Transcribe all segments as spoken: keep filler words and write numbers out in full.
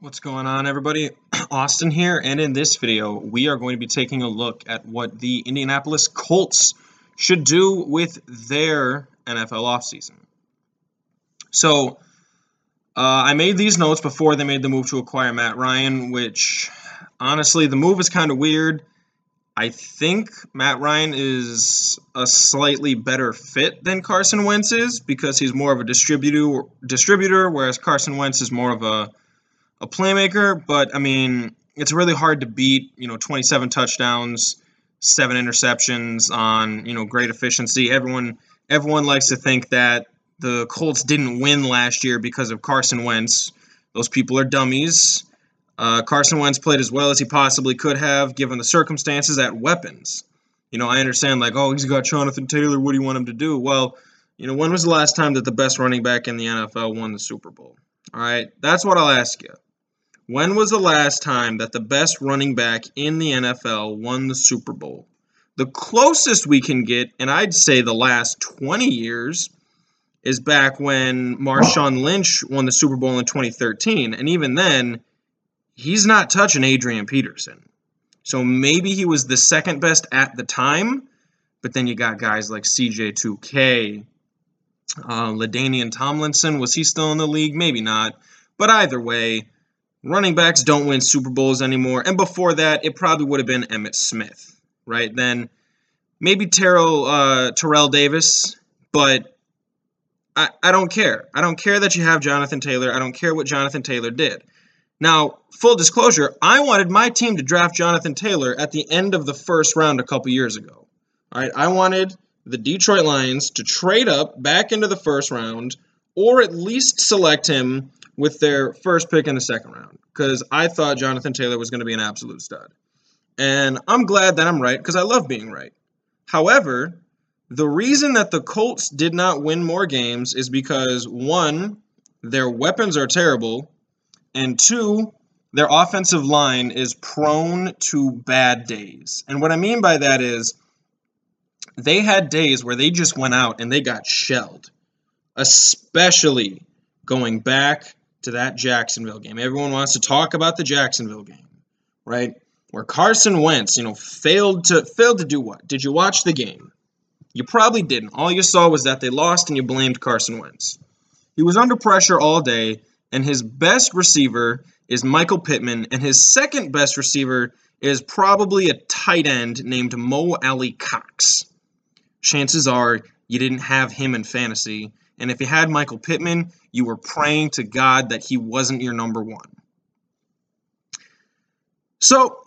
What's going on, everybody? Austin here, and in this video, we are going to be taking a look at what the Indianapolis Colts should do with their N F L offseason. So, uh, I made these notes before they made the move to acquire Matt Ryan, which, honestly, the move is kind of weird. I think Matt Ryan is a slightly better fit than Carson Wentz is, because he's more of a distributor, distributor whereas Carson Wentz is more of a a playmaker, but, I mean, it's really hard to beat, you know, twenty-seven touchdowns, seven interceptions on, you know, great efficiency. Everyone everyone likes to think that the Colts didn't win last year because of Carson Wentz. Those people are dummies. Uh, Carson Wentz played as well as he possibly could have, given the circumstances, at weapons. You know, I understand, like, oh, he's got Jonathan Taylor, what do you want him to do? Well, you know, when was the last time that the best running back in the N F L won the Super Bowl? All right, that's what I'll ask you. When was the last time that the best running back in the N F L won the Super Bowl? The closest we can get, and I'd say the last twenty years, is back when Marshawn Lynch won the Super Bowl in twenty thirteen. And even then, he's not touching Adrian Peterson. So maybe he was the second best at the time, but then you got guys like C J two K, uh, LaDainian Tomlinson. Was he still in the league? Maybe not. But either way, running backs don't win Super Bowls anymore, and before that, it probably would have been Emmett Smith, right? Then maybe Terrell, uh, Terrell Davis, but I, I don't care. I don't care that you have Jonathan Taylor. I don't care what Jonathan Taylor did. Now, full disclosure, I wanted my team to draft Jonathan Taylor at the end of the first round a couple years ago. All right, I wanted the Detroit Lions to trade up back into the first round, or at least select him with their first pick in the second round, because I thought Jonathan Taylor was going to be an absolute stud. And I'm glad that I'm right, because I love being right. However, the reason that the Colts did not win more games is because, one, their weapons are terrible, and two, their offensive line is prone to bad days. And what I mean by that is they had days where they just went out and they got shelled, especially going back to that Jacksonville game. Everyone wants to talk about the Jacksonville game, right? Where Carson Wentz, you know, failed to failed to do what? Did you watch the game? You probably didn't. All you saw was that they lost and you blamed Carson Wentz. He was under pressure all day, and his best receiver is Michael Pittman, and his second best receiver is probably a tight end named Mo Alie-Cox. Chances are you didn't have him in fantasy. And if you had Michael Pittman, you were praying to God that he wasn't your number one. So,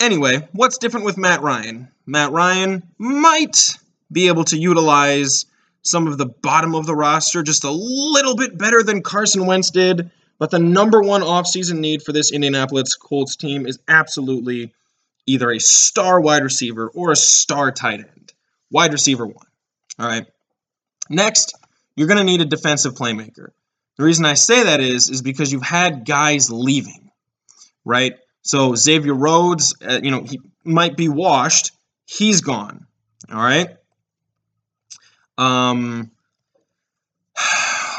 anyway, what's different with Matt Ryan? Matt Ryan might be able to utilize some of the bottom of the roster just a little bit better than Carson Wentz did, but the number one offseason need for this Indianapolis Colts team is absolutely either a star wide receiver or a star tight end. Wide receiver one. All right. Next, you're going to need a defensive playmaker. The reason I say that is, is because you've had guys leaving, right? So Xavier Rhodes, uh, you know, he might be washed. He's gone, all right? Um,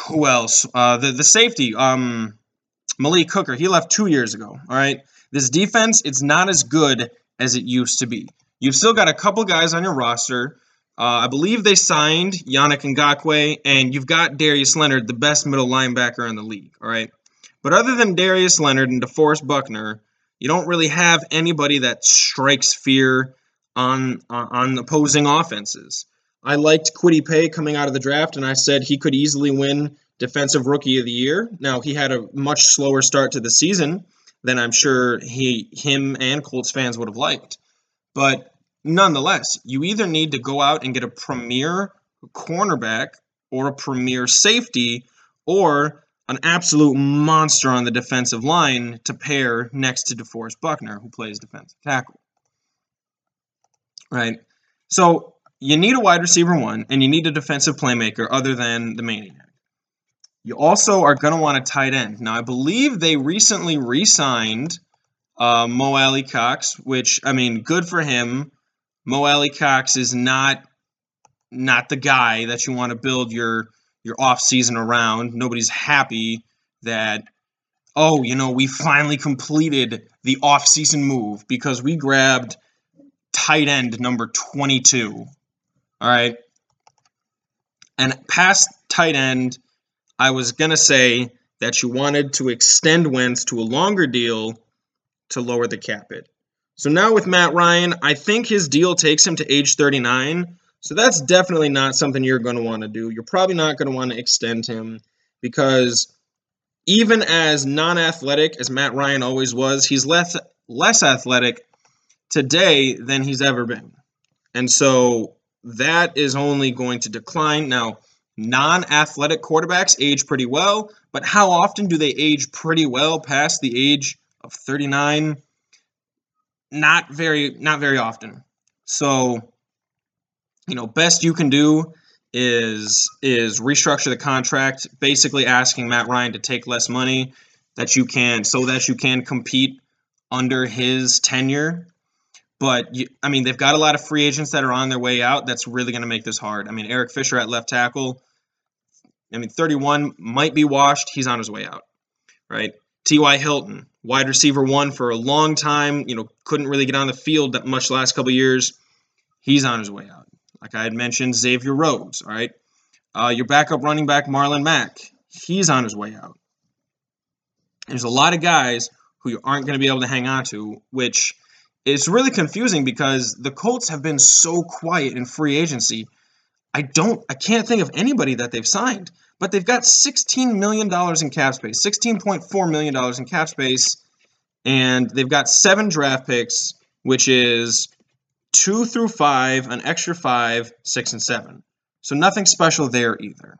who else? Uh, the, the safety, um, Malik Hooker, he left two years ago, all right? This defense, it's not as good as it used to be. You've still got a couple guys on your roster. Uh, I believe they signed Yannick Ngakoue, and you've got Darius Leonard, the best middle linebacker in the league, all right? But other than Darius Leonard and DeForest Buckner, you don't really have anybody that strikes fear on, on, on opposing offenses. I liked Kwity Paye coming out of the draft, and I said he could easily win Defensive Rookie of the Year. Now, he had a much slower start to the season than I'm sure he, him and Colts fans would have liked, but nonetheless, you either need to go out and get a premier cornerback or a premier safety or an absolute monster on the defensive line to pair next to DeForest Buckner, who plays defensive tackle. Right? So you need a wide receiver one, and you need a defensive playmaker other than the Maniac. You also are going to want a tight end. Now, I believe they recently re-signed uh, Mo Alie-Cox, which, I mean, good for him. Mo Alie-Cox is not not the guy that you want to build your your offseason around. Nobody's happy that oh, you know, we finally completed the offseason move because we grabbed tight end number twenty-two. All right. And past tight end, I was going to say that you wanted to extend Wentz to a longer deal to lower the cap hit. So now with Matt Ryan, I think his deal takes him to age thirty-nine. So that's definitely not something you're going to want to do. You're probably not going to want to extend him because even as non-athletic as Matt Ryan always was, he's less, less athletic today than he's ever been. And so that is only going to decline. Now, non-athletic quarterbacks age pretty well, but how often do they age pretty well past the age of thirty-nine? Not very, not very often. So, you know, best you can do is is restructure the contract, basically asking Matt Ryan to take less money that you can, so that you can compete under his tenure. But, you, I mean, they've got a lot of free agents that are on their way out. That's really going to make this hard. I mean, Eric Fisher at left tackle, I mean, thirty-one might be washed. He's on his way out, right? T Y Hilton, wide receiver one for a long time, you know, couldn't really get on the field that much the last couple of years. He's on his way out. Like I had mentioned, Xavier Rhodes, all right? Uh, your backup running back, Marlon Mack, he's on his way out. There's a lot of guys who you aren't going to be able to hang on to, which is really confusing because the Colts have been so quiet in free agency. I don't, I can't think of anybody that they've signed, but they've got sixteen million dollars in cap space, sixteen point four million dollars in cap space, and they've got seven draft picks, which is two through five, an extra five, six, and seven. So nothing special there either.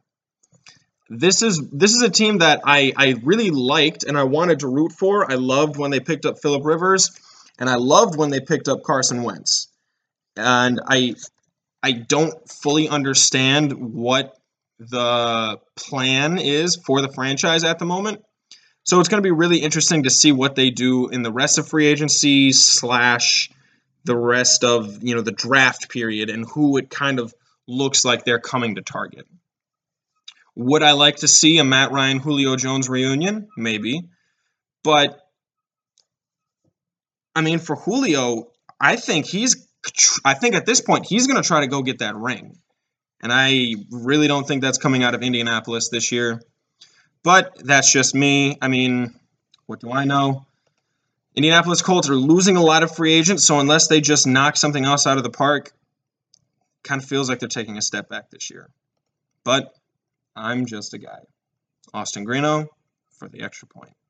This is this is a team that I, I really liked and I wanted to root for. I loved when they picked up Phillip Rivers, and I loved when they picked up Carson Wentz. And I... I don't fully understand what the plan is for the franchise at the moment. So it's going to be really interesting to see what they do in the rest of free agency slash the rest of, you know, the draft period and who it kind of looks like they're coming to target. Would I like to see a Matt Ryan, Julio Jones reunion? Maybe. But, I mean, for Julio, I think he's I think at this point, he's going to try to go get that ring. And I really don't think that's coming out of Indianapolis this year. But that's just me. I mean, what do I know? Indianapolis Colts are losing a lot of free agents, so unless they just knock something else out of the park, kind of feels like they're taking a step back this year. But I'm just a guy. Austin Greeno for the extra point.